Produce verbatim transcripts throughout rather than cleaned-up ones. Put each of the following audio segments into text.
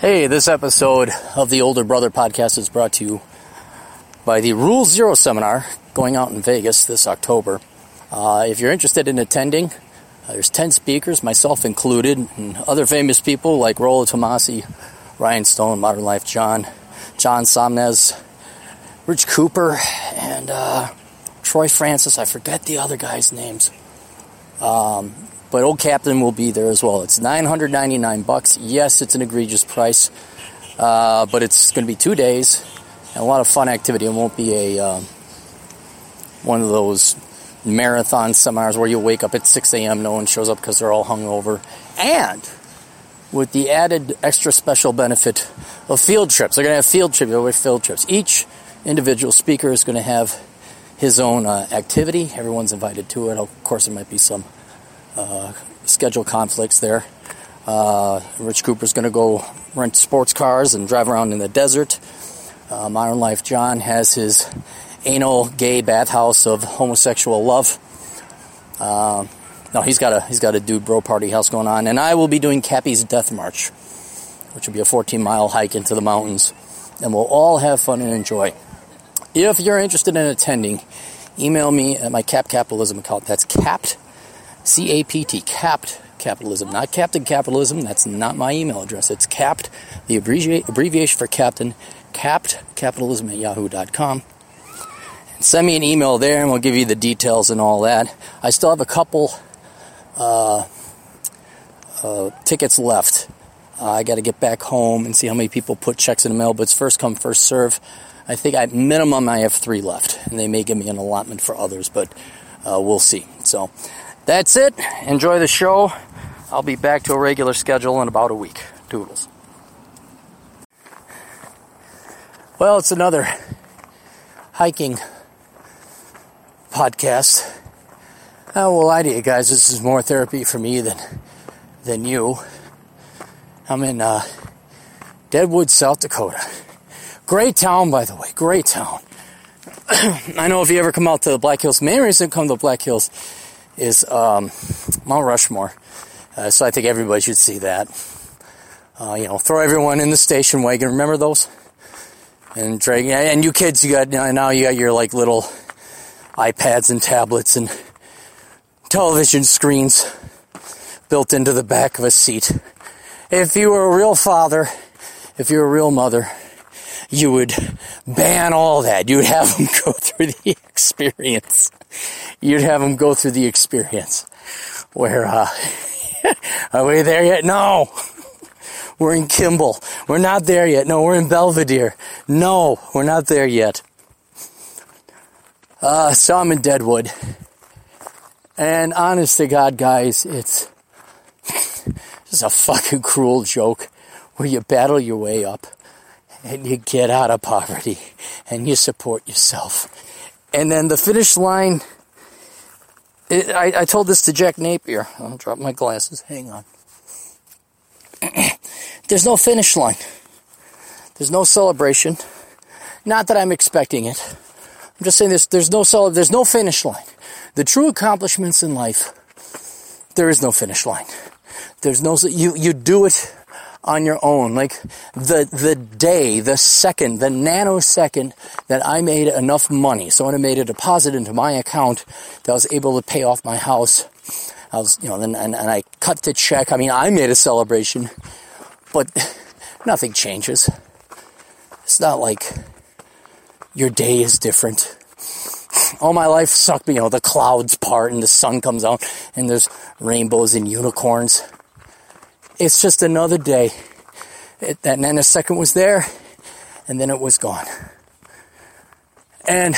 Hey, this episode of the Older Brother Podcast is brought to you by the Rule Zero Seminar going out in Vegas this October. Uh, if you're interested in attending, uh, there's ten speakers, myself included, and other famous people like Rollo Tomasi, Ryan Stone, Modern Life John, John Sonmez, Rich Cooper, and uh, Troy Francis. I forget the other guys' names. Um... But Old Captain will be there as well. It's nine hundred ninety-nine bucks. Yes, it's an egregious price, uh, but it's going to be two days and a lot of fun activity. It won't be a uh, one of those marathon seminars where you wake up at six a.m. No one shows up because they're all hungover. And with the added extra special benefit of field trips, they're going to have field trips. They're going to have field trips. Each individual speaker is going to have his own uh, activity. Everyone's invited to it. Of course, there might be some Uh, schedule conflicts there. Uh, Rich Cooper's going to go rent sports cars and drive around in the desert. Uh, Modern Life John has his anal gay bathhouse of homosexual love. Uh, no, he's got a he's got a dude bro party house going on, and I will be doing Cappy's Death March, which will be a fourteen mile hike into the mountains, and we'll all have fun and enjoy. If you're interested in attending, email me at my Cap Capitalism account. That's capped. C A P T, capped capitalism, not captain capitalism. That's not my email address. It's capped, the abbreviation for captain, capped capitalism at yahoo dot com. Send me an email there and we'll give you the details and all that. I still have a couple uh, uh, tickets left. Uh, I got to get back home and see how many people put checks in the mail, but it's first come, first serve. I think at minimum I have three left, and they may give me an allotment for others, but uh, we'll see. So that's it. Enjoy the show. I'll be back to a regular schedule in about a week. Doodles. Well, it's another hiking podcast. I won't lie to you guys, this is more therapy for me than than you. I'm in uh, Deadwood, South Dakota. Great town, by the way. Great town. I know if you ever come out to the Black Hills, the main reason to come to the Black Hills is um, Mount Rushmore, uh, so I think everybody should see that. Uh, you know, throw everyone in the station wagon. Remember those? And drag and you kids, you got now you got your like little iPads and tablets and television screens built into the back of a seat. If you were a real father, if you were a real mother, you would ban all that. You would have them go through the experience. You'd have them go through the experience where, uh, are we there yet? No, we're in Kimball. We're not there yet. No, we're in Belvedere. No, we're not there yet. Uh, so I'm in Deadwood. And honest to God, guys, it's just a fucking cruel joke where you battle your way up and you get out of poverty and you support yourself. And then the finish line, it, I, I told this to Jack Napier. I'll drop my glasses. Hang on. There's no finish line. There's no celebration. Not that I'm expecting it. I'm just saying this. There's no cel- There's no finish line. The true accomplishments in life, there is no finish line. There's no... You, you do it on your own. Like the the day, the second, the nanosecond that I made enough money, so when I made a deposit into my account that I was able to pay off my house, I was, you know, and, and, and I cut the check. I mean, I made a celebration, but nothing changes. It's not like your day is different. All my life sucked, you know, the clouds part and the sun comes out and there's rainbows and unicorns. It's just another day. It, that nanosecond was there, and then it was gone. And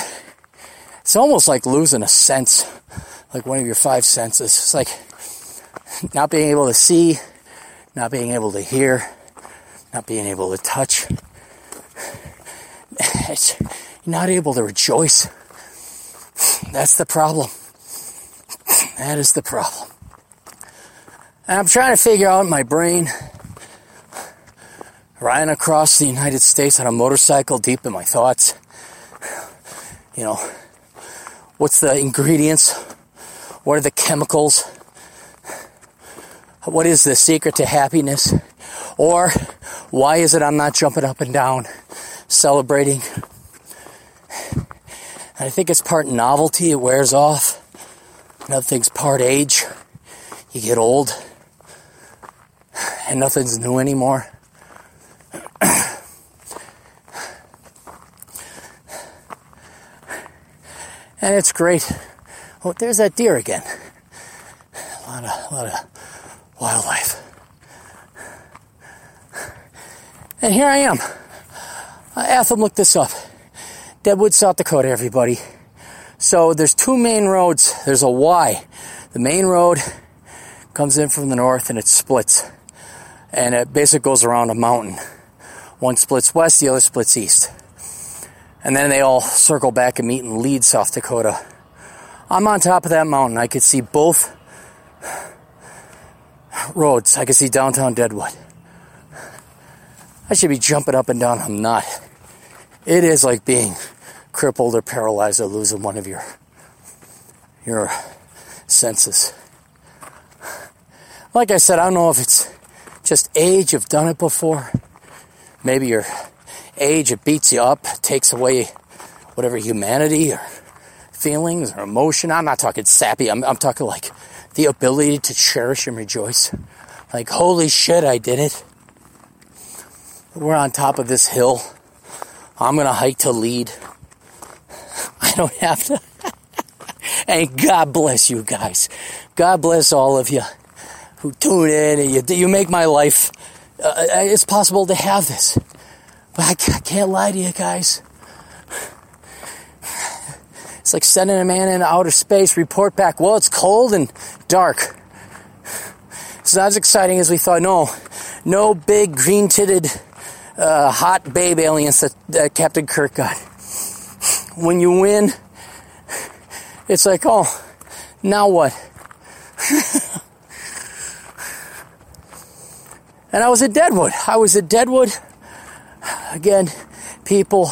it's almost like losing a sense, like one of your five senses. It's like not being able to see, not being able to hear, not being able to touch. It's, you're not able to rejoice. That's the problem. That is the problem. And I'm trying to figure out in my brain, riding across the United States on a motorcycle, deep in my thoughts, you know, what's the ingredients? What are the chemicals? What is the secret to happiness? Or why is it I'm not jumping up and down, celebrating? And I think it's part novelty, it wears off. Another thing's part age, you get old, and nothing's new anymore. And it's great. Oh, there's that deer again. A lot of, a lot of wildlife. And here I am. Uh, Atham looked this up. Deadwood, South Dakota, everybody. So there's two main roads. There's a Y. The main road comes in from the north and it splits. And it basically goes around a mountain. One splits west, the other splits east. And then they all circle back and meet in Lead, South Dakota. I'm on top of that mountain. I could see both roads. I could see downtown Deadwood. I should be jumping up and down. I'm not. It is like being crippled or paralyzed or losing one of your, your senses. Like I said, I don't know if it's just age. You've done it before. Maybe you're... Age, it beats you up, takes away whatever humanity or feelings or emotion. I'm not talking sappy. I'm, I'm talking like the ability to cherish and rejoice. Like, holy shit, I did it. We're on top of this hill. I'm going to hike to Lead. I don't have to. And God bless you guys. God bless all of you who tune in. And you, you make my life. Uh, it's possible to have this. But I can't lie to you guys. It's like sending a man into outer space, report back, well, it's cold and dark. It's not as exciting as we thought. No, no big green-titted uh, hot babe aliens that, that Captain Kirk got. When you win, it's like, oh, now what? And I was at Deadwood. I was at Deadwood. Again, people,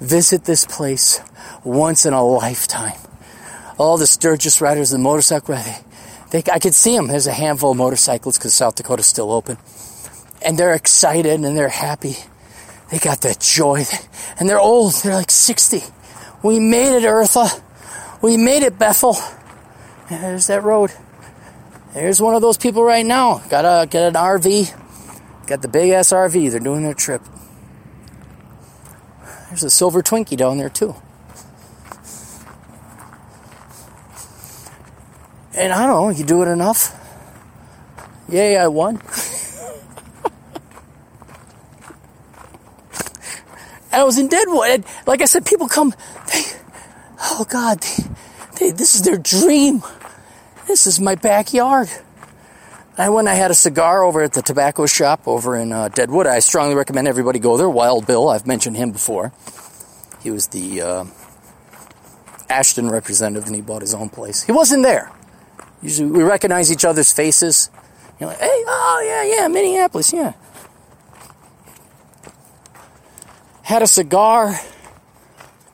visit this place once in a lifetime. All the Sturgis riders and motorcycle riders, they, they, I could see them. There's a handful of motorcycles because South Dakota's still open. And they're excited and they're happy. They got that joy. And they're old. They're like sixty. We made it, Eartha. We made it, Bethel. And there's that road. There's one of those people right now. Got a, got an R V. Got the big-ass R V. They're doing their trip. There's a silver Twinkie down there, too. And I don't know, you do it enough. Yay, I won. I was in Deadwood. And like I said, people come, they, oh, God, they, they, this is their dream. This is my backyard. I went I had a cigar over at the tobacco shop over in uh, Deadwood. I strongly recommend everybody go there. Wild Bill, I've mentioned him before. He was the uh, Ashton representative, and he bought his own place. He wasn't there. Usually we recognize each other's faces. You're like, hey, oh, yeah, yeah, Minneapolis, yeah. Had a cigar.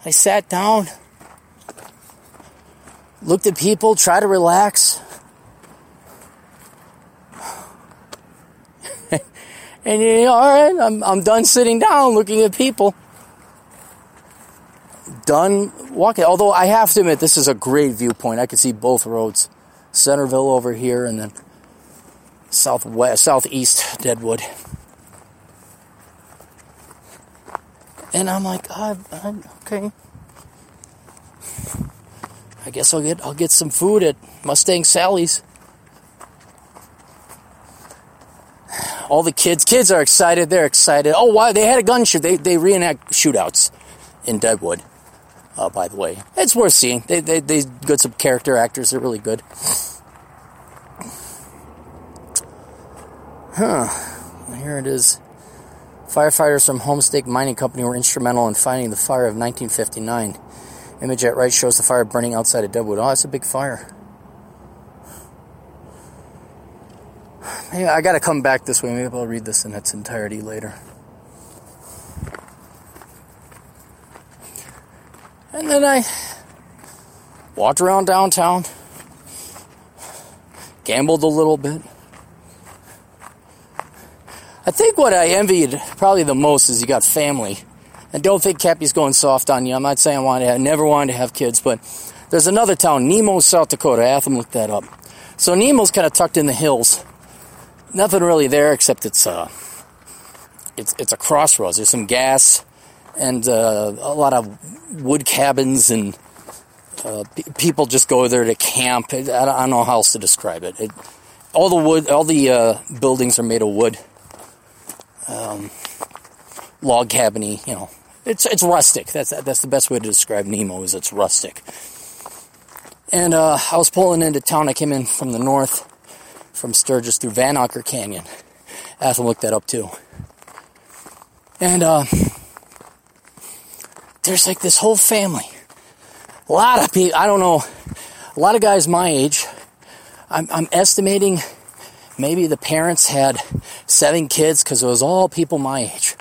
I sat down. Looked at people, tried to relax. And you know, all right, I'm, I'm done sitting down looking at people. Done walking. Although I have to admit, this is a great viewpoint. I can see both roads. Centerville over here and then southwest, southeast Deadwood. And I'm like, I, I, okay. I guess I'll get I'll get some food at Mustang Sally's. All the kids, kids are excited. They're excited. Oh, wow, they had a gun shoot. They they reenact shootouts in Deadwood, uh, by the way. It's worth seeing. They they they got some character actors. They're really good. Huh. Here it is. Firefighters from Homestake Mining Company were instrumental in fighting the fire of nineteen fifty-nine. Image at right shows the fire burning outside of Deadwood. Oh, that's a big fire. Yeah, I gotta come back this way. Maybe I'll read this in its entirety later. And then I walked around downtown, gambled a little bit. I think what I envied probably the most is you got family. And don't think Cappy's going soft on you. I'm not saying I wanted to have, never wanted to have kids, but there's another town, Nemo, South Dakota. I have to look that up. So Nemo's kind of tucked in the hills. Nothing really there except it's uh, it's it's a crossroads. There's some gas and uh, a lot of wood cabins, and uh, p- people just go there to camp. I don't, I don't know how else to describe it. it all the wood, all the uh, buildings are made of wood. Um, log cabin-y, you know. It's it's rustic. That's that's the best way to describe Nemo, is it's rustic. And uh, I was pulling into town. I came in from the north, from Sturgis through Vanocker Canyon. I have to look that up too. And uh, there's like this whole family. A lot of people. I don't know. A lot of guys my age. I'm, I'm estimating maybe the parents had seven kids, because it was all people my age.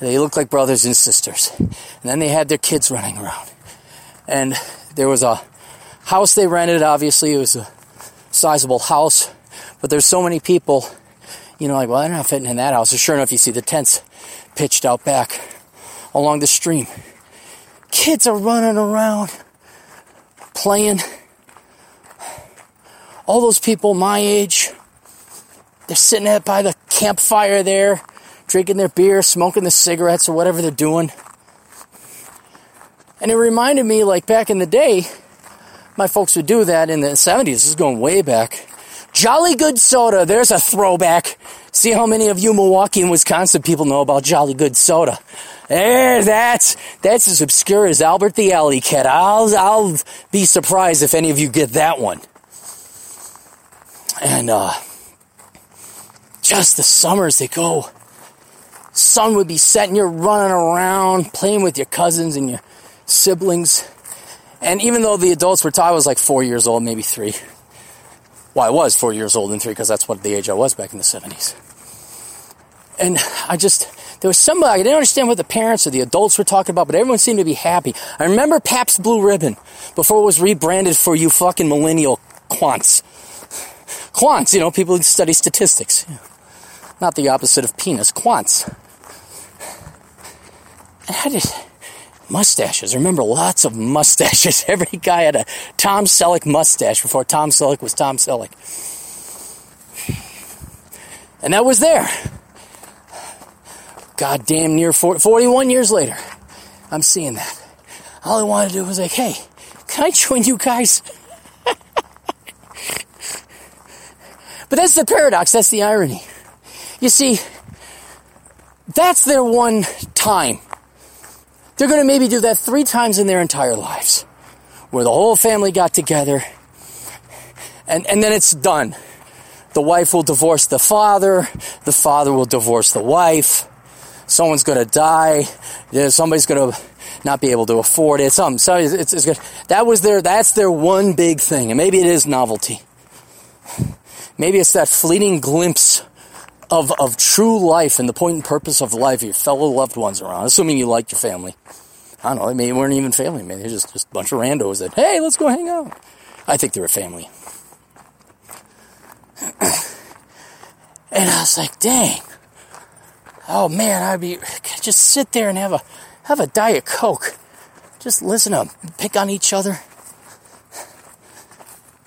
They looked like brothers and sisters. And then they had their kids running around. And there was a house they rented, obviously. It was a sizable house. But there's so many people, you know, like, well, they're not fitting in that house. And sure enough, you see the tents pitched out back along the stream. Kids are running around, playing. All those people my age, they're sitting at by the campfire there, drinking their beer, smoking the cigarettes or whatever they're doing. And it reminded me, like, back in the day, my folks would do that in the seventies. This is going way back. Jolly Good Soda, there's a throwback. See how many of you Milwaukee and Wisconsin people know about Jolly Good Soda. There, that's, that's as obscure as Albert the Alley Cat. I'll, I'll be surprised if any of you get that one. And, uh, just the summers they go. Sun would be setting, you're running around, playing with your cousins and your siblings. And even though the adults were tired, I was like four years old, maybe three. Well, I was four years old and three, because that's what the age I was back in the seventies. And I just, there was somebody, I didn't understand what the parents or the adults were talking about, but everyone seemed to be happy. I remember Pabst Blue Ribbon, before it was rebranded for you fucking millennial quants. Quants, you know, people who study statistics. Not the opposite of penis, quants. I had just, mustaches. I remember lots of mustaches. Every guy had a Tom Selleck mustache before Tom Selleck was Tom Selleck. And that was there. God damn near forty, forty-one years later, I'm seeing that. All I wanted to do was like, hey, can I join you guys? But that's the paradox. That's the irony. You see, that's their one time. They're going to maybe do that three times in their entire lives, where the whole family got together, and, and then it's done. The wife will divorce the father, the father will divorce the wife, someone's going to die, somebody's going to not be able to afford it, something. So it's, it's, it's gonna, that was their, that's their one big thing, and maybe it is novelty. Maybe it's that fleeting glimpse Of, of true life and the point and purpose of life, your fellow loved ones around, assuming you liked your family. I don't know, they maybe weren't even family, man. They're just, just a bunch of randos that, hey, let's go hang out. I think they were family. And I was like, dang. Oh, man, I'd be, I'd just sit there and have a, have a Diet Coke. Just listen to them, pick on each other.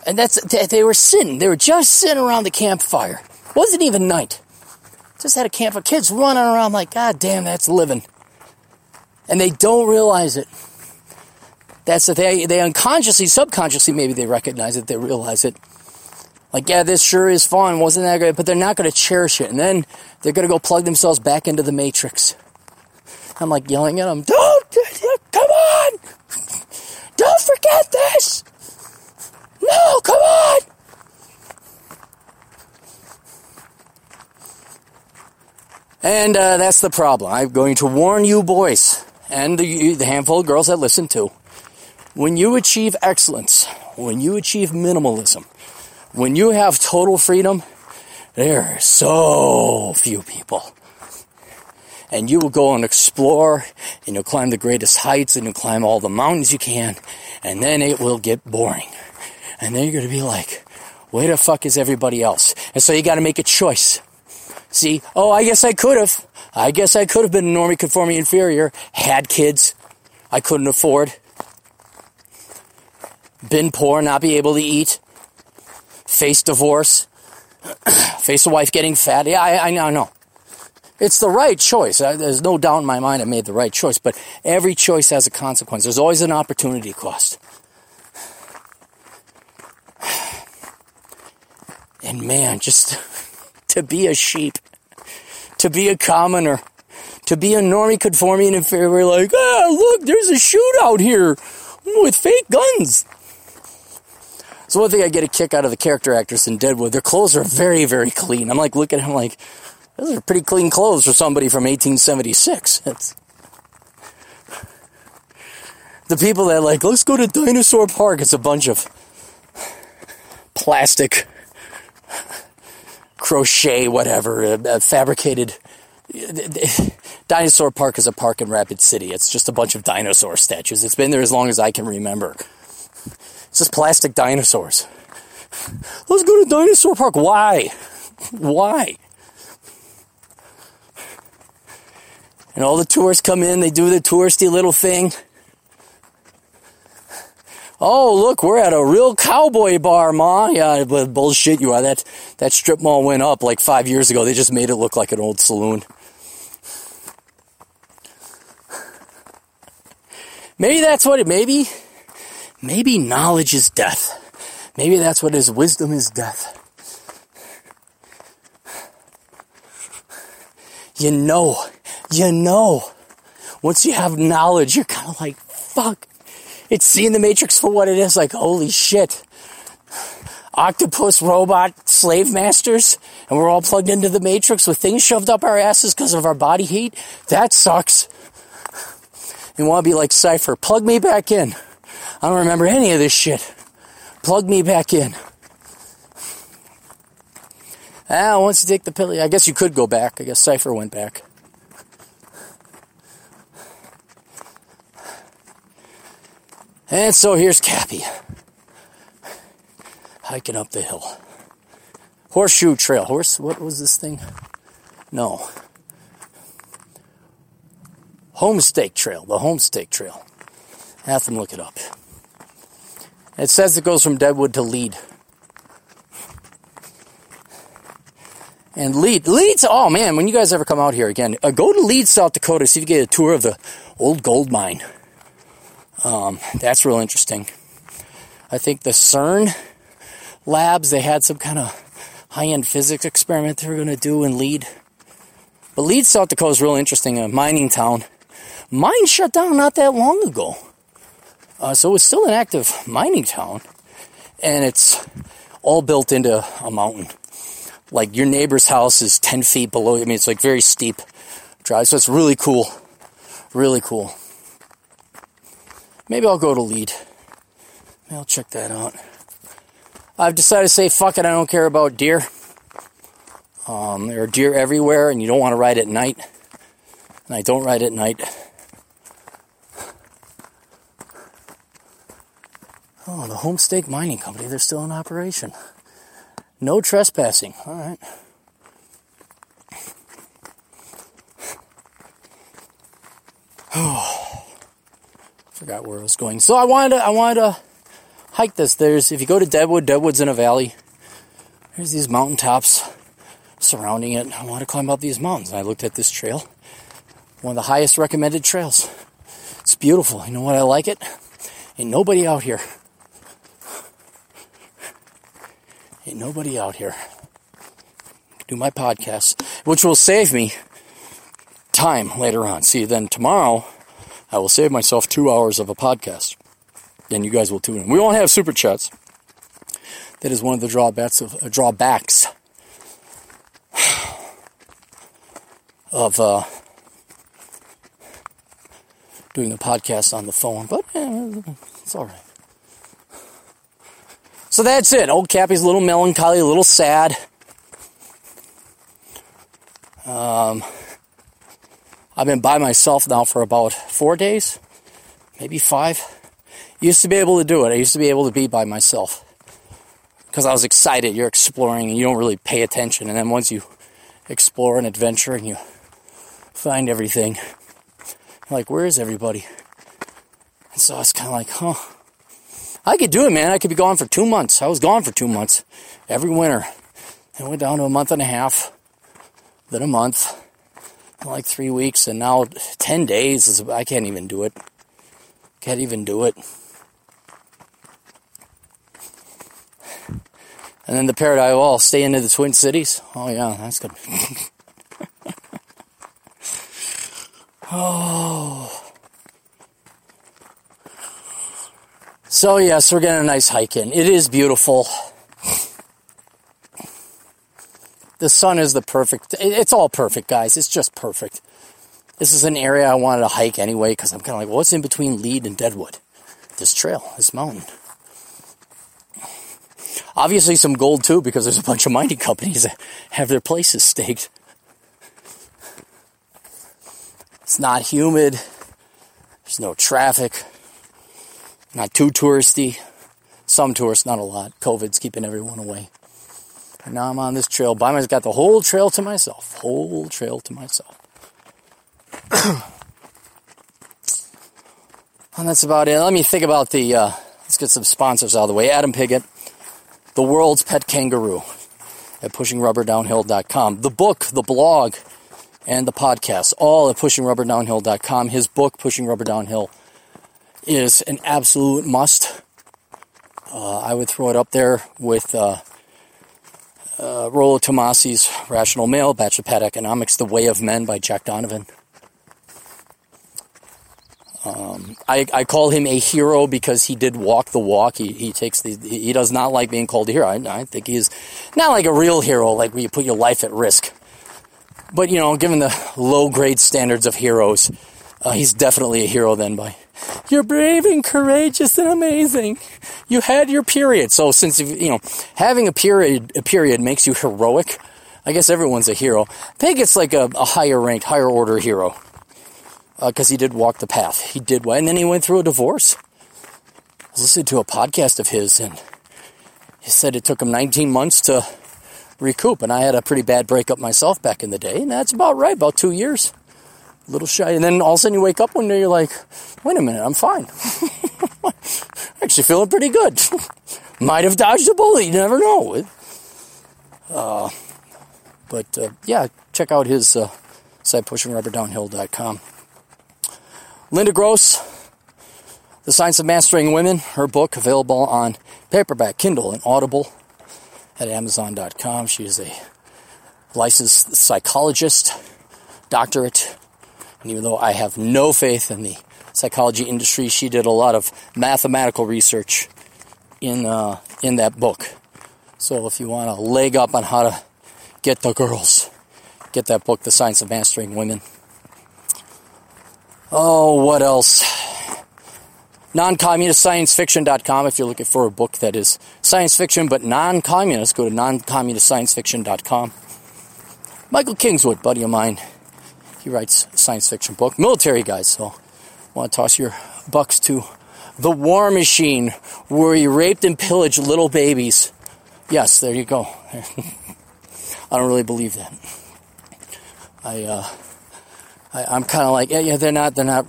And that's, they, they were sitting, they were just sitting around the campfire. Wasn't even night. Just had a camp of kids running around like, God damn, that's living. And they don't realize it. That's that they they unconsciously, subconsciously, maybe they recognize it, they realize it. Like, yeah, this sure is fun, wasn't that great? But they're not going to cherish it. And then they're going to go plug themselves back into the matrix. I'm like yelling at them, don't, come on! Don't forget this! No, come on! And uh, that's the problem. I'm going to warn you boys and the, the handful of girls that listen to. When you achieve excellence, when you achieve minimalism, when you have total freedom, there are so few people. And you will go and explore, and you'll climb the greatest heights, and you'll climb all the mountains you can, and then it will get boring. And then you're going to be like, where the fuck is everybody else? And so you got to make a choice. See, oh, I guess I could have. I guess I could have been a normie conforming inferior, had kids I couldn't afford, been poor, not be able to eat, face divorce, face a wife getting fat. Yeah, I, I now know. It's the right choice. There's no doubt in my mind I made the right choice, but every choice has a consequence. There's always an opportunity cost. And man, just to be a sheep, to be a commoner, to be a normie conforming inferior, like, ah, look, there's a shootout here with fake guns. So one thing I get a kick out of the character actors in Deadwood, their clothes are very, very clean. I'm like looking at them like, those are pretty clean clothes for somebody from eighteen seventy-six. It's the people that are like, let's go to Dinosaur Park. It's a bunch of plastic, crochet, whatever, uh, uh, fabricated. Dinosaur Park is a park in Rapid City. It's just a bunch of dinosaur statues. It's been there as long as I can remember. It's just plastic dinosaurs. Let's go to Dinosaur Park. Why? Why? And all the tourists come in. They do the touristy little thing. Oh, look, we're at a real cowboy bar, Ma. Yeah, but bullshit you are. That, that strip mall went up like five years ago. They just made it look like an old saloon. Maybe that's what it... Maybe... Maybe knowledge is death. Maybe that's what it is. Wisdom is death. You know. You know. Once you have knowledge, you're kind of like, fuck. It's seeing the Matrix for what it is. Like, holy shit. Octopus, robot, slave masters. And we're all plugged into the Matrix with things shoved up our asses because of our body heat. That sucks. You want to be like Cypher. Plug me back in. I don't remember any of this shit. Plug me back in. Ah, once you take the pill, I guess you could go back. I guess Cypher went back. And so here's Cappy. Hiking up the hill. Horseshoe Trail. Horse, what was this thing? No. Homestake Trail. The Homestake Trail. Have them look it up. It says it goes from Deadwood to Lead. And Lead, Lead's, oh man, when you guys ever come out here again, uh, go to Lead, South Dakota, see if you get a tour of the old gold mine. Um, that's real interesting. I think the CERN labs, they had some kind of high-end physics experiment they were going to do in Lead. But Lead, South Dakota is real interesting, a mining town. Mine shut down not that long ago. Uh, so it's still an active mining town, and it's all built into a mountain. Like, your neighbor's house is ten feet below. I mean, it's like very steep drive, so it's really cool. Really cool. Maybe I'll go to Lead. Maybe I'll check that out. I've decided to say, fuck it, I don't care about deer. Um, there are deer everywhere, and you don't want to ride at night. And I don't ride at night. Oh, the Homestake Mining Company, they're still in operation. No trespassing. All right. Oh, forgot where I was going. So I wanted to, I wanted to hike this. There's, if you go to Deadwood, Deadwood's in a valley. There's these mountain tops surrounding it. I want to climb up these mountains. And I looked at this trail. One of the highest recommended trails. It's beautiful. You know what? I like it. Ain't nobody out here. Ain't nobody out here. Do my podcast, which will save me time later on. See, then tomorrow, I will save myself two hours of a podcast. Then you guys will tune in. We won't have super chats. That is one of the drawbacks of uh, drawbacks of uh, doing a podcast on the phone, but eh, it's all right. So that's it. Old Cappy's a little melancholy, a little sad. Um, I've been by myself now for about four days, maybe five. Used to be able to do it. I used to be able to be by myself because I was excited. You're exploring and you don't really pay attention. And then once you explore and adventure, and you find everything. You're like, where is everybody? And so it's kind of like, huh, I could do it, man. I could be gone for two months. I was gone for two months every winter. And went down to a month and a half, then a month, and like three weeks, and now ten days. Is I can't even do it. Can't even do it. And then the paradigm, well, I'll stay into the Twin Cities. Oh, yeah, that's good. Oh. So, yes, we're getting a nice hike in. It is beautiful. The sun is the perfect... It's all perfect, guys. It's just perfect. This is an area I wanted to hike anyway, because I'm kind of like, well, what's in between Lead and Deadwood? This trail, this mountain. Obviously some gold, too, because there's a bunch of mining companies that have their places staked. It's not humid. There's no traffic. Not too touristy. Some tourists, not a lot. COVID's keeping everyone away. And now I'm on this trail. By myself, got the whole trail to myself. Whole trail to myself. And that's about it. Let me think about the... Uh, let's get some sponsors out of the way. Adam Piggott, The World's Pet Kangaroo, at pushing rubber downhill dot com. The book, the blog, and the podcast, all at pushing rubber downhill dot com. His book, Pushing Rubber Downhill, is an absolute must. Uh, I would throw it up there with... Uh, Uh, Rollo Tomasi's Rational Male, Bachelor Pad Economics, The Way of Men by Jack Donovan. Um, I, I call him a hero because he did walk the walk. He he takes the he does not like being called a hero. I, I think he is not like a real hero, like where you put your life at risk. But you know, given the low grade standards of heroes, uh, he's definitely a hero. Then by you're brave and courageous and amazing. You had your period. So since, you know, having a period a period makes you heroic, I guess everyone's a hero. I think it's like a, a higher ranked, higher order hero. Because uh, he did walk the path. He did. And then he went through a divorce. I was listening to a podcast of his, and he said it took him nineteen months to recoup. And I had a pretty bad breakup myself back in the day. And that's about right, about two years. A little shy, and then all of a sudden you wake up one day, you're like, wait a minute, I'm fine. Actually feeling pretty good. Might have dodged a bullet, you never know. Uh, but, uh, yeah, check out his uh, site, pushing rubber downhill dot com. Linda Gross, The Science of Mastering Women, her book available on paperback, Kindle, and Audible at amazon dot com. She is a licensed psychologist, doctorate. And even though I have no faith in the psychology industry, she did a lot of mathematical research in uh, in that book. So if you want a leg up on how to get the girls, get that book, The Science of Mastering Women. Oh, what else? non communist science fiction dot com if you're looking for a book that is science fiction but non-communist. Go to non communist science fiction dot com. Michael Kingswood, buddy of mine. He writes a science fiction book. Military guys, so want to toss your bucks to The War Machine, where he raped and pillaged little babies. Yes, there you go. I don't really believe that. I, uh, I I'm kind of like, yeah, yeah, they're not, they're not,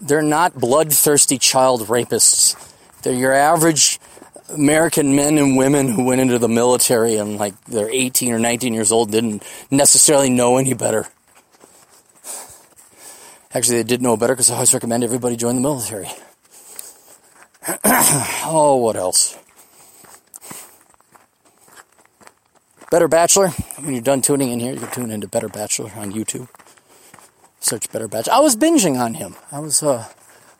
they're not bloodthirsty child rapists. They're your average American men and women who went into the military and like they're eighteen or nineteen years old, didn't necessarily know any better. Actually, they did know better because I always recommend everybody join the military. Oh, what else? Better Bachelor. When you're done tuning in here, you can tune into Better Bachelor on YouTube. Search Better Bachelor. I was binging on him. I was uh,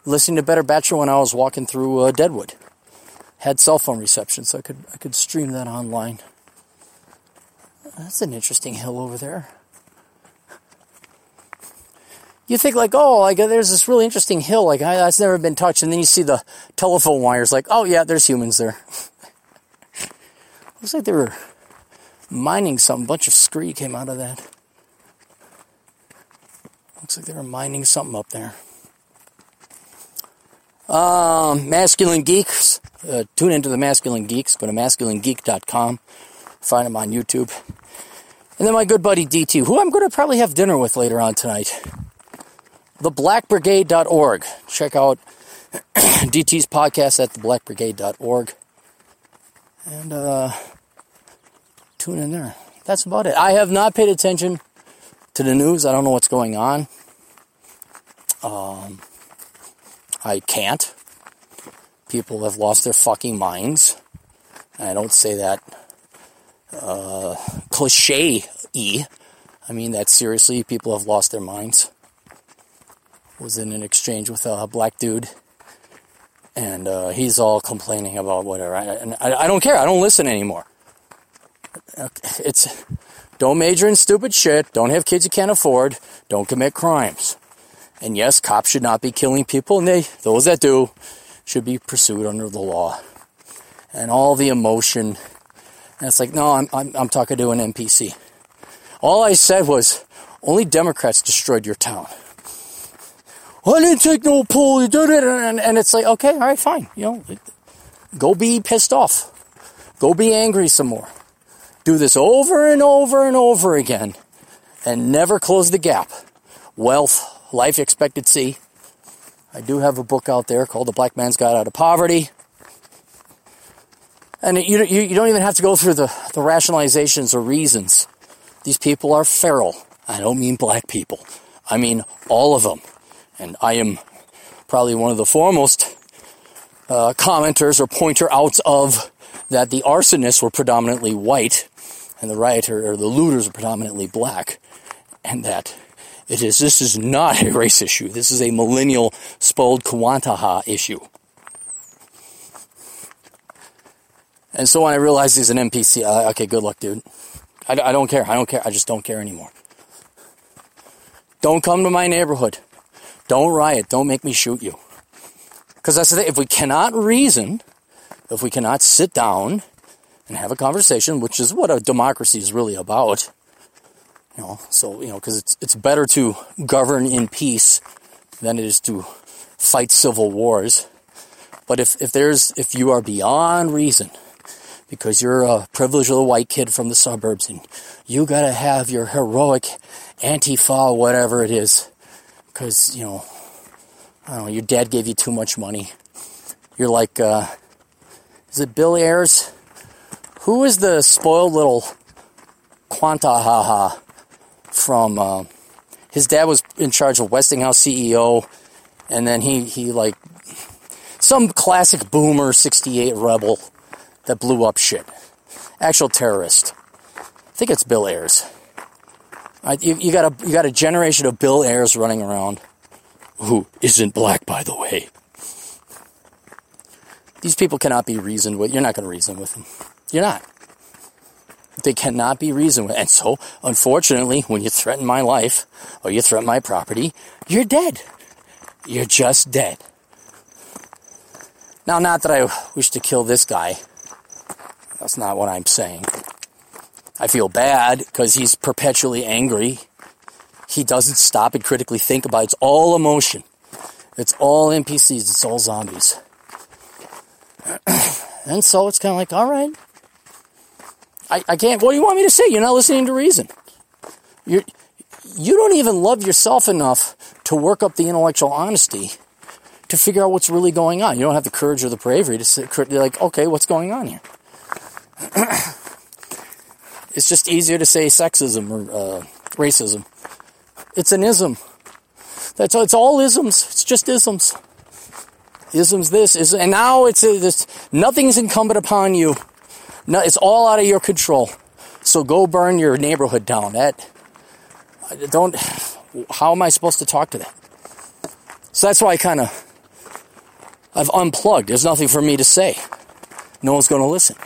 listening to Better Bachelor when I was walking through uh, Deadwood. Had cell phone reception, so I could I could stream that online. That's an interesting hill over there. You think like, oh, like, there's this really interesting hill, like I, that's never been touched, and then you see the telephone wires, like, oh yeah, there's humans there. Looks like they were mining something. A bunch of scree came out of that. Looks like they were mining something up there. Um, Masculine Geeks. Uh, tune into the Masculine Geeks. Go to masculine geek dot com. Find them on YouTube. And then my good buddy D two, who I'm going to probably have dinner with later on tonight. the black brigade dot org. Check out D T's podcast at the black brigade dot org. And uh, tune in there. That's about it. I have not paid attention to the news. I don't know what's going on. Um, I can't. People have lost their fucking minds. And I don't say that uh, cliche-y. I mean that seriously. People have lost their minds. Was in an exchange with a black dude. And uh, he's all complaining about whatever. And I, I, I don't care. I don't listen anymore. It's don't major in stupid shit. Don't have kids you can't afford. Don't commit crimes. And yes, cops should not be killing people. And they, those that do should be pursued under the law. And all the emotion. And it's like, no, I'm, I'm, I'm talking to an N P C. All I said was, only Democrats destroyed your town. I didn't take no poll, you did it, and, and it's like, okay, all right, fine. You know, go be pissed off. Go be angry some more. Do this over and over and over again, and never close the gap. Wealth, life expectancy. I do have a book out there called The Black Man's Got Out of Poverty. And you, you, you don't even have to go through the, the rationalizations or reasons. These people are feral. I don't mean black people. I mean all of them. And I am probably one of the foremost uh, commenters or pointer outs of that the arsonists were predominantly white and the rioter or the looters are predominantly black, and that it is this is not a race issue. This is a millennial Spode Kawantaha issue. And so when I realized he's an N P C, I, okay, good luck, dude. I, I don't care. I don't care. I just don't care anymore. Don't come to my neighborhood. Don't riot. Don't make me shoot you. Because that's the thing. If we cannot reason, if we cannot sit down and have a conversation, which is what a democracy is really about, you know. So you know, because it's it's better to govern in peace than it is to fight civil wars. But if if there's if you are beyond reason, because you're a privileged little white kid from the suburbs, and you gotta have your heroic Antifa, whatever it is. Because, you know, I don't know, your dad gave you too much money. You're like, uh, is it Bill Ayers? Who is the spoiled little Quantahaha from, uh, his dad was in charge of Westinghouse C E O, and then he, he like, some classic boomer sixty-eight rebel that blew up shit. Actual terrorist. I think it's Bill Ayers. I, you, you got a you got a generation of Bill Ayers running around, who isn't black, by the way. These people cannot be reasoned with. You're not going to reason with them. You're not. They cannot be reasoned with. And so, unfortunately, when you threaten my life or you threaten my property, you're dead. You're just dead. Now, not that I wish to kill this guy. That's not what I'm saying. I feel bad because he's perpetually angry. He doesn't stop and critically think about it. It's all emotion. It's all N P Cs. It's all zombies. And so it's kind of like, all right. I, I can't. What do you want me to say? You're not listening to reason. You you don't even love yourself enough to work up the intellectual honesty to figure out what's really going on. You don't have the courage or the bravery to sit critically like, okay, what's going on here? It's just easier to say sexism or uh, racism. It's an ism. That's all, it's all isms. It's just isms. Isms this is, and now it's a, this. Nothing's incumbent upon you. No, it's all out of your control. So go burn your neighborhood down. That I don't. How am I supposed to talk to that? So that's why I kind of I've unplugged. There's nothing for me to say. No one's going to listen.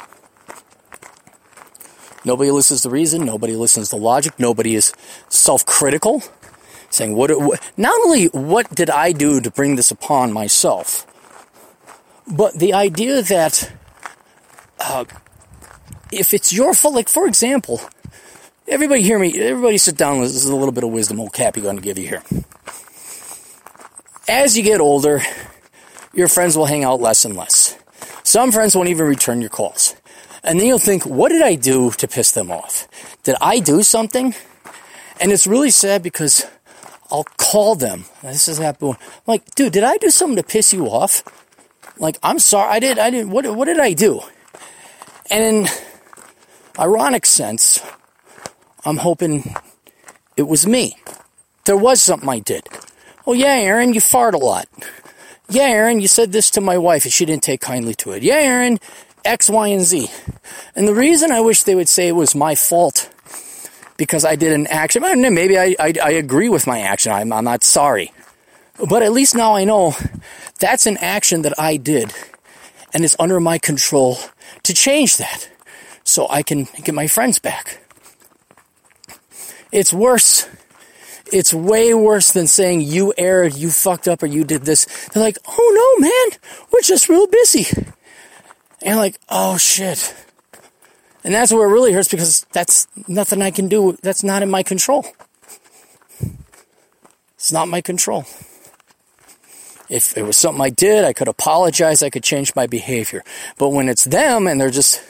Nobody listens to reason. Nobody listens to logic. Nobody is self-critical, saying, "What? what not only what did I do to bring this upon myself, but the idea that uh, if it's your fault, like for example, everybody hear me. Everybody sit down. This is a little bit of wisdom, old Cappy, going to give you here. As you get older, your friends will hang out less and less. Some friends won't even return your calls. And then you'll think, what did I do to piss them off? Did I do something? And it's really sad because I'll call them. This is happening. I'm like, dude, did I do something to piss you off? Like, I'm sorry. I did. I didn't. What, what did I do? And in ironic sense, I'm hoping it was me. There was something I did. Oh, yeah, Aaron, you fart a lot. Yeah, Aaron, you said this to my wife and she didn't take kindly to it. Yeah, Aaron, X, Y, and Z. And the reason I wish they would say it was my fault because I did an action. I don't know, maybe I, I, I agree with my action. I'm, I'm not sorry. But at least now I know that's an action that I did and it's under my control to change that so I can get my friends back. It's worse. It's way worse than saying you erred, you fucked up, or you did this. They're like, oh no, man, we're just real busy. And like, oh shit. And that's where it really hurts because that's nothing I can do. That's not in my control. It's not my control. If it was something I did, I could apologize, I could change my behavior. But when it's them and they're just,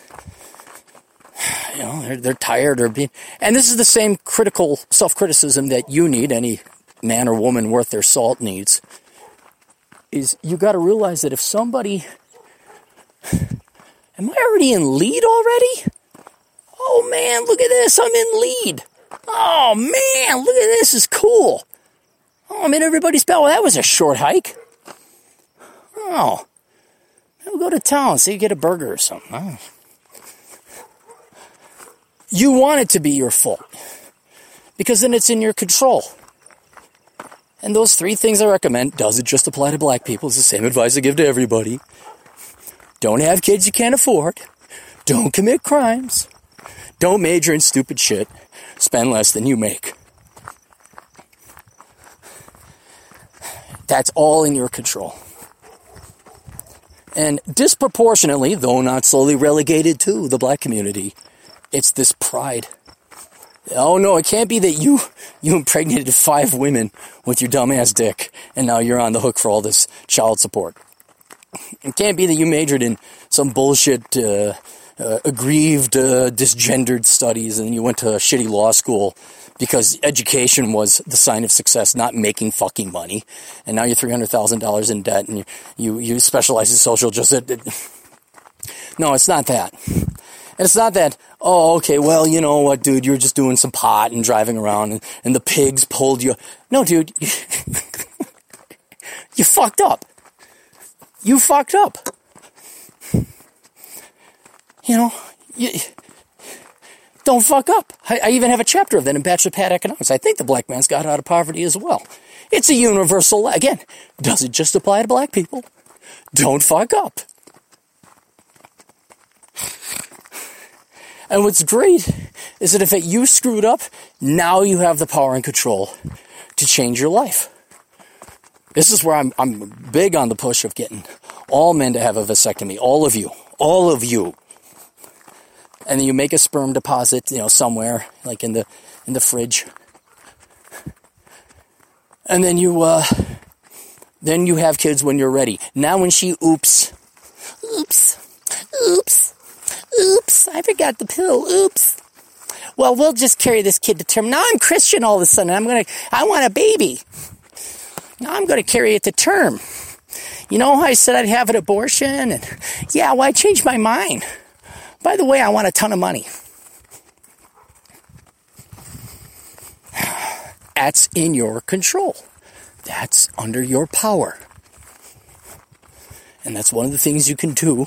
you know, they're, they're tired or being... And this is the same critical self-criticism that you need, any man or woman worth their salt needs, is you got to realize that if somebody... Am I already in lead already? Oh, man, look at this. I'm in lead. Oh, man, look at this. It's cool. Oh, I'm in everybody's belt. Well, that was a short hike. Oh. We'll go to town, see, get a burger or something. Oh. You want it to be your fault because then it's in your control. And those three things I recommend, does it just apply to black people? It's the same advice I give to everybody. Don't have kids you can't afford. Don't commit crimes. Don't major in stupid shit. Spend less than you make. That's all in your control. And disproportionately, though not solely relegated to the black community, it's this pride. Oh no, it can't be that you you impregnated five women with your dumbass dick and now you're on the hook for all this child support. It can't be that you majored in some bullshit, uh, uh, aggrieved, uh, disgendered studies and you went to a shitty law school because education was the sign of success, not making fucking money. And now you're three hundred thousand dollars in debt and you, you, you specialize in social justice. No, it's not that. And it's not that, oh, okay, well, you know what, dude, you were just doing some pot and driving around and, and the pigs pulled you. No, dude, you, you fucked up. You fucked up. You know, you, don't fuck up. I, I even have a chapter of that in Bachelor Pad Economics. I think The Black Man's Got Out of Poverty as well. It's a universal, again, does it just apply to black people? Don't fuck up. And what's great is that if it, you screwed up, now you have the power and control to change your life. This is where I'm I'm big on the push of getting all men to have a vasectomy. All of you. All of you. And then you make a sperm deposit, you know, somewhere, like in the in the fridge. And then you uh then you have kids when you're ready. Now when she oops. Oops. Oops. Oops. I forgot the pill. Oops. Well, we'll just carry this kid to term. Now I'm Christian all of a sudden. I'm gonna I want a baby. Now I'm going to carry it to term. You know, I said I'd have an abortion, and yeah, well, I changed my mind. By the way, I want a ton of money. That's in your control. That's under your power. And that's one of the things you can do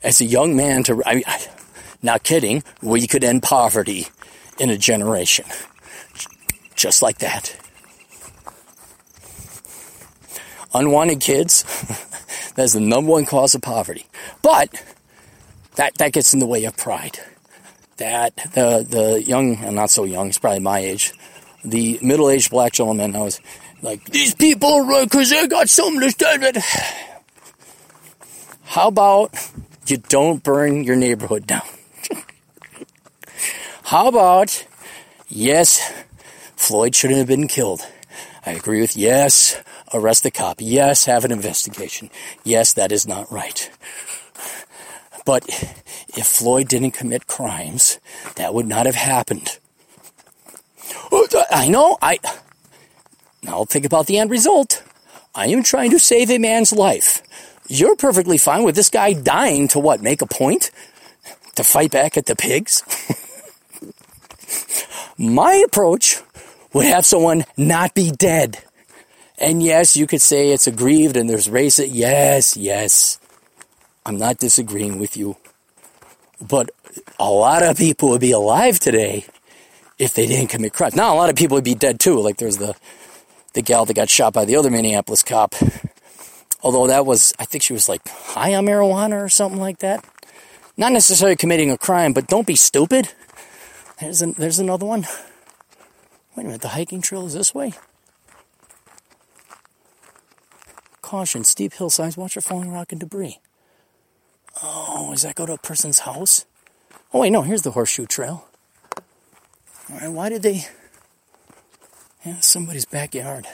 as a young man to, I mean, not kidding, we could end poverty in a generation. Just like that. Unwanted kids, that's the number one cause of poverty. But that that gets in the way of pride. That the the young, and not so young, it's probably my age, the middle-aged black gentleman, I was like, these people are because they got something to stand with. How about you don't burn your neighborhood down? How about, yes, Floyd shouldn't have been killed. I agree with yes, arrest the cop. Yes, have an investigation. Yes, that is not right. But if Floyd didn't commit crimes, that would not have happened. I know, I... Now think about the end result. I am trying to save a man's life. You're perfectly fine with this guy dying to what, make a point? To fight back at the pigs? My approach would have someone not be dead. And yes, you could say it's aggrieved and there's race. Yes, yes. I'm not disagreeing with you. But a lot of people would be alive today if they didn't commit crimes. Now, a lot of people would be dead too. Like there's the, the gal that got shot by the other Minneapolis cop. Although that was, I think she was like high on marijuana or something like that. Not necessarily committing a crime, but don't be stupid. There's an, there's another one. Wait a minute, the hiking trail is this way? Caution, steep hillsides, watch for falling rock and debris. Oh, does that go to a person's house? Oh, wait, no, here's the horseshoe trail. All right, why did they... Yeah, somebody's backyard.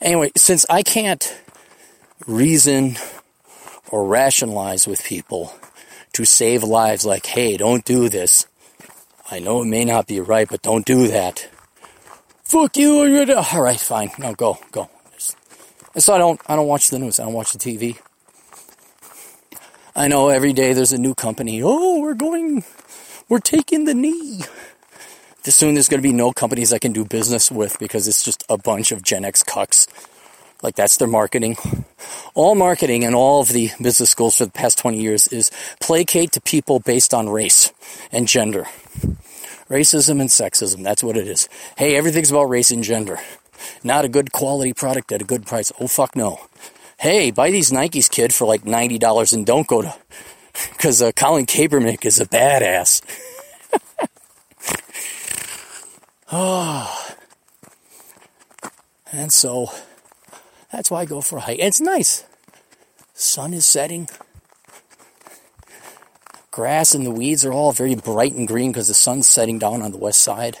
Anyway, since I can't reason or rationalize with people to save lives like, hey, don't do this. I know it may not be right, but don't do that. Fuck you. You're da- All right, fine. No, go, go. And so I don't, I don't watch the news. I don't watch the T V. I know every day there's a new company. Oh, we're going, we're taking the knee. Soon there's going to be no companies I can do business with because it's just a bunch of Gen X cucks. Like, that's their marketing. All marketing and all of the business schools for the past twenty years is placate to people based on race and gender. Racism and sexism, that's what it is. Hey, everything's about race and gender. Not a good quality product at a good price. Oh, fuck no. Hey, buy these Nikes, kid, for like ninety dollars and don't go to... Because uh, Colin Kaepernick is a badass. Oh. And so... That's why I go for a hike. It's nice. Sun is setting. Grass and the weeds are all very bright and green because the sun's setting down on the west side.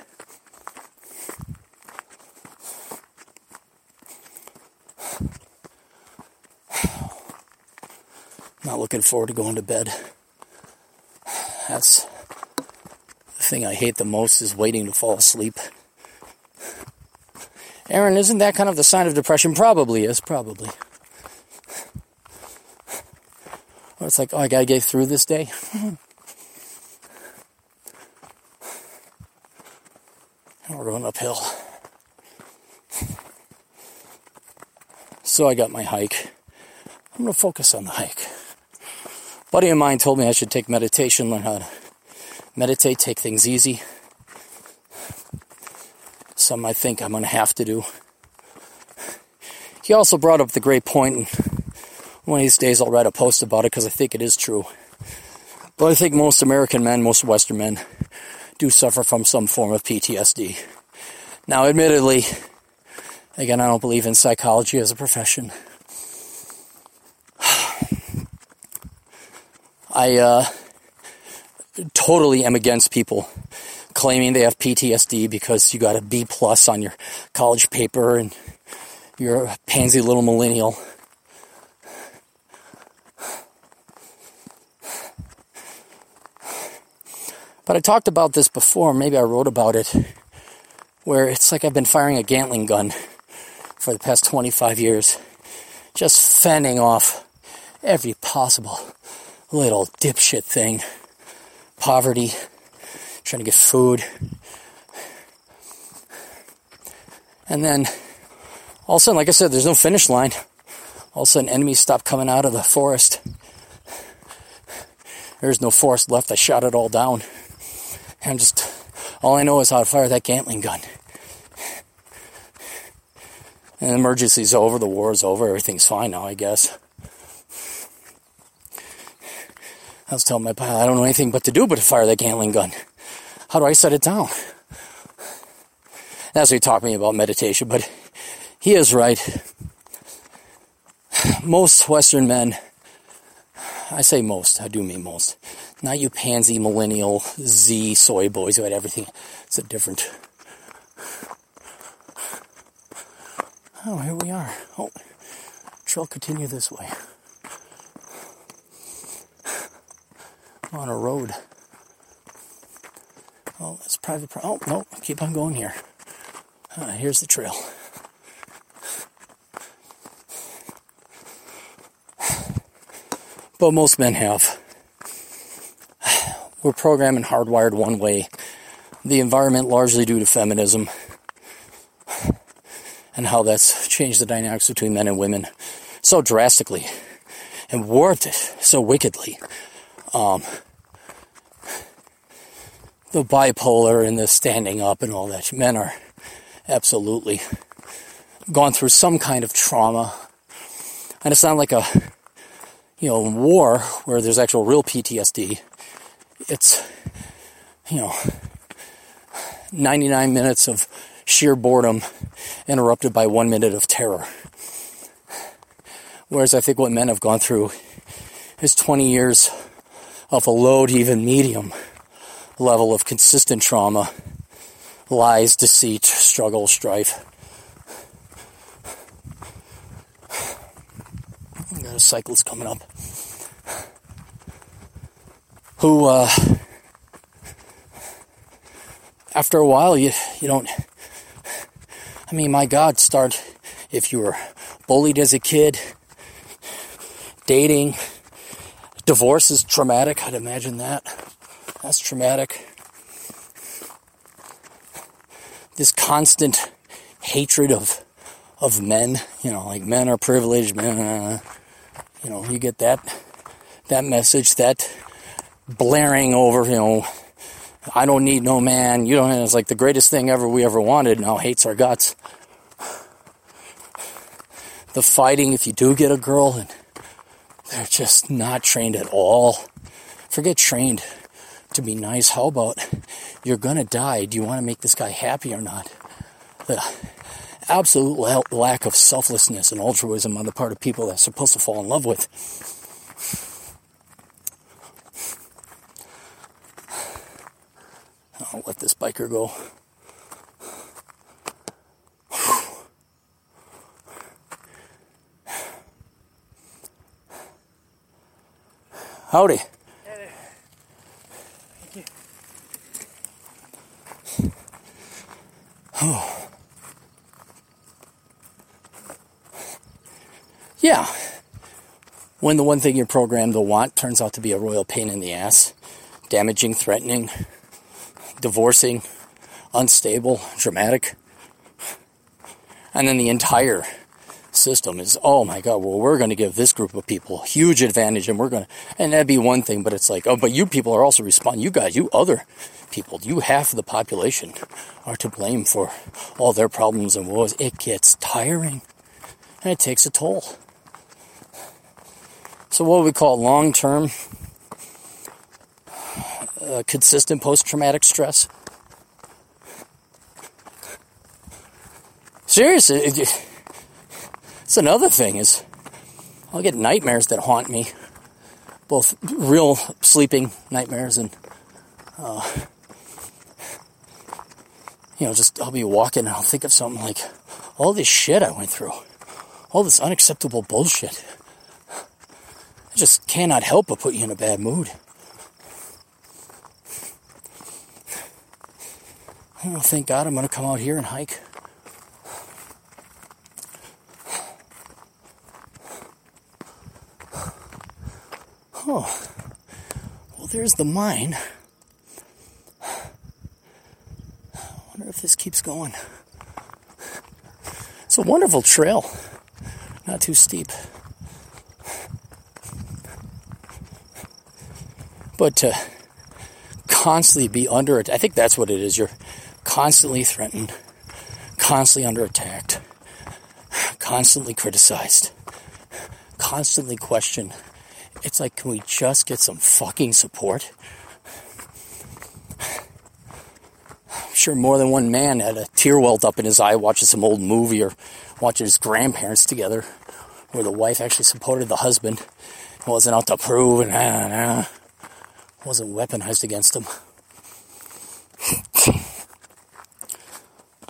Not looking forward to going to bed. That's the thing I hate the most is waiting to fall asleep. Aaron, isn't that kind of the sign of depression? Probably is, probably. Or it's like, oh, I gotta get through this day. And we're going uphill. So I got my hike. I'm gonna focus on the hike. A buddy of mine told me I should take meditation, learn how to meditate, take things easy. Some I think I'm going to have to do. He also brought up the great point, and one of these days I'll write a post about it because I think it is true. But I think most American men, most Western men, do suffer from some form of P T S D. Now, admittedly, again, I don't believe in psychology as a profession. I uh, totally am against people claiming they have P T S D because you got a B plus on your college paper and you're a pansy little millennial. But I talked about this before, maybe I wrote about it, where it's like I've been firing a Gatling gun for the past twenty-five years, just fending off every possible little dipshit thing. Poverty, trying to get food. And then, all of a sudden, like I said, there's no finish line. All of a sudden, enemies stop coming out of the forest. There's no forest left. I shot it all down. And I'm just, all I know is how to fire that Gatling gun. And the emergency's over, the war's over, everything's fine now, I guess. I was telling my pilot, I don't know anything but to do but to fire that Gatling gun. How do I set it down? That's what he taught me about meditation, but he is right. Most Western men, I say most, I do mean most, not you pansy, millennial, Z, soy boys who had everything. It's a different... Oh, here we are. Oh, shall continue this way. On a road. Oh, it's private. Pro- oh, no, keep on going here. Uh, here's the trail. But most men have. We're programmed and hardwired one way. The environment largely due to feminism and how that's changed the dynamics between men and women so drastically and warped it so wickedly. Um, the bipolar and the standing up and all that. Men are absolutely gone through some kind of trauma. And it's not like a, you know, war where there's actual real P T S D. It's, you know, ninety-nine minutes of sheer boredom interrupted by one minute of terror. Whereas I think what men have gone through is twenty years of a low to even medium level of consistent trauma, lies, deceit, struggle, strife. The cycle's coming up. Who, uh, after a while, you you don't, I mean, my God, start, if you were bullied as a kid, dating, divorce is traumatic, I'd imagine that. That's traumatic. This constant hatred of of men, you know, like men are privileged, men, you know, you get that, that message, that blaring over, you know, I don't need no man, you don't, it's like the greatest thing ever we ever wanted, now hates our guts. The fighting, if you do get a girl, and they're just not trained at all. Forget trained to be nice. How about, you're gonna die, do you want to make this guy happy or not? The absolute la- lack of selflessness and altruism on the part of people that's supposed to fall in love with. I'll let this biker go. Howdy. Hey. Thank you. Oh. Yeah. When the one thing you're programmed to want turns out to be a royal pain in the ass, damaging, threatening, divorcing, unstable, dramatic. And then the entire system is, oh my God, well, we're going to give this group of people huge advantage, and we're going to, and that'd be one thing, but it's like, oh, but you people are also responding, you guys, you other people, you half of the population are to blame for all their problems and woes. It gets tiring, and it takes a toll. So what we call long-term Uh, consistent post-traumatic stress. Seriously, it, it, it's another thing is I'll get nightmares that haunt me, both real sleeping nightmares and uh, you know, just I'll be walking and I'll think of something like all this shit I went through, all this unacceptable bullshit. I just cannot help but put you in a bad mood. Oh, thank God I'm going to come out here and hike. Oh, well, there's the mine. I wonder if this keeps going. It's a wonderful trail. Not too steep. But to constantly be under it, I think that's what it is. You're constantly threatened, constantly under attack, constantly criticized, constantly questioned. It's like, can we just get some fucking support? I'm sure more than one man had a tear welt up in his eye watching some old movie or watching his grandparents together where the wife actually supported the husband. It wasn't out to prove and nah, nah. Wasn't weaponized against him.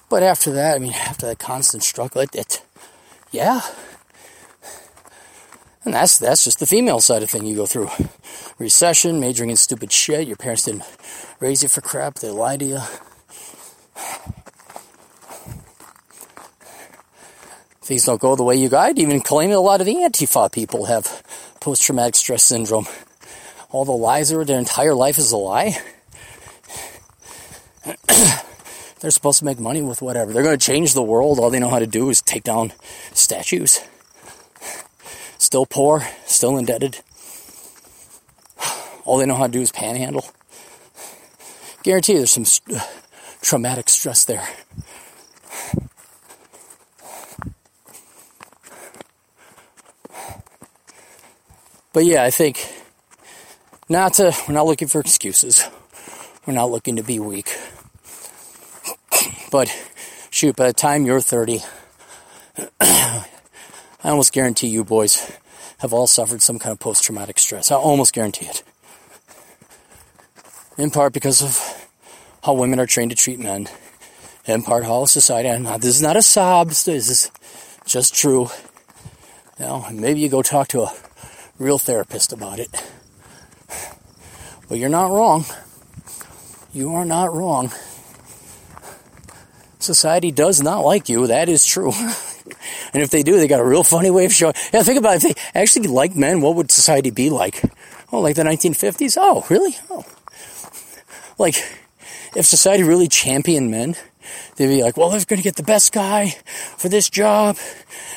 But after that, I mean, after that constant struggle, it, it yeah, And that's that's just the female side of thing you go through. Recession, majoring in stupid shit. Your parents didn't raise you for crap. They lied to you. Things don't go the way you got. Even claiming a lot of the Antifa people have post-traumatic stress syndrome. All the lies are their entire life is a lie. They're supposed to make money with whatever. They're going to change the world. All they know how to do is take down statues. Still poor, still indebted. All they know how to do is panhandle. Guarantee you there's some st- traumatic stress there. But yeah, I think not to, we're not looking for excuses. We're not looking to be weak. But shoot, by the time you're thirty, I almost guarantee you boys have all suffered some kind of post-traumatic stress. I almost guarantee it. In part because of how women are trained to treat men. In part how society, and this is not a sob, this is just true. You know, maybe you go talk to a real therapist about it. But you're not wrong. You are not wrong. Society does not like you. That is true. And if they do, they got a real funny way of showing. Yeah, think about it. If they actually liked men, what would society be like? Oh, like the nineteen fifties? Oh, really? Oh. Like, if society really championed men, they'd be like, well, they're going to get the best guy for this job.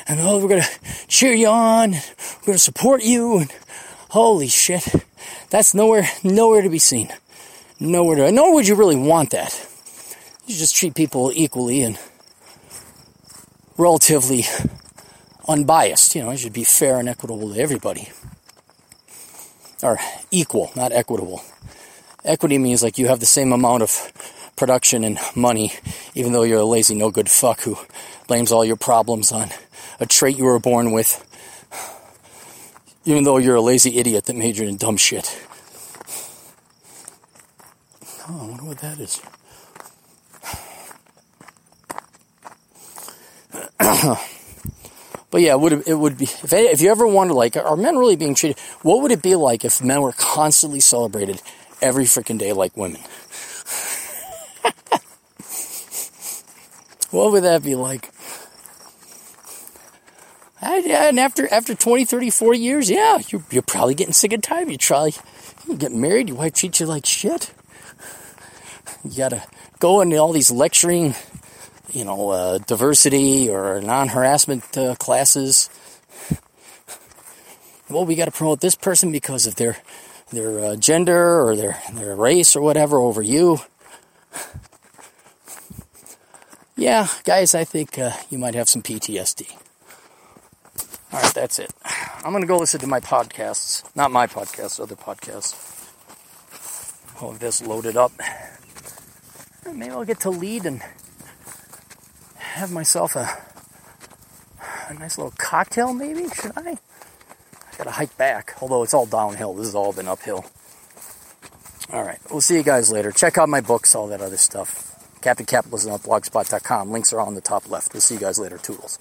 And, oh, we're going to cheer you on. We're going to support you. And holy shit. That's nowhere, nowhere to be seen. Nowhere to, nor would you really want that. You just treat people equally and relatively unbiased. You know, it should be fair and equitable to everybody. Or equal, not equitable. Equity means like you have the same amount of production and money, even though you're a lazy no-good fuck who blames all your problems on a trait you were born with, even though you're a lazy idiot that majored in dumb shit. Oh, I wonder what that is. But yeah, it would it would be if if you ever wonder, like, are men really being treated? What would it be like if men were constantly celebrated every freaking day like women? What would that be like? I, and after after twenty, thirty, forty years, yeah, you you're probably getting sick and tired. You try, you get married, your wife treats you like shit. You gotta go into all these lecturing, you know, uh, diversity or non-harassment uh, classes. Well, we got to promote this person because of their their uh, gender or their, their race or whatever over you. Yeah, guys, I think uh, you might have some P T S D. All right, that's it. I'm going to go listen to my podcasts. Not my podcasts, other podcasts. All of this loaded up. Maybe I'll get to Lead and have myself a a nice little cocktail, maybe? Should I? I gotta hike back, although it's all downhill. This has all been uphill. Alright, we'll see you guys later. Check out my books, all that other stuff. Captain Capitalism at blogspot dot com. Links are on the top left. We'll see you guys later. Toodles.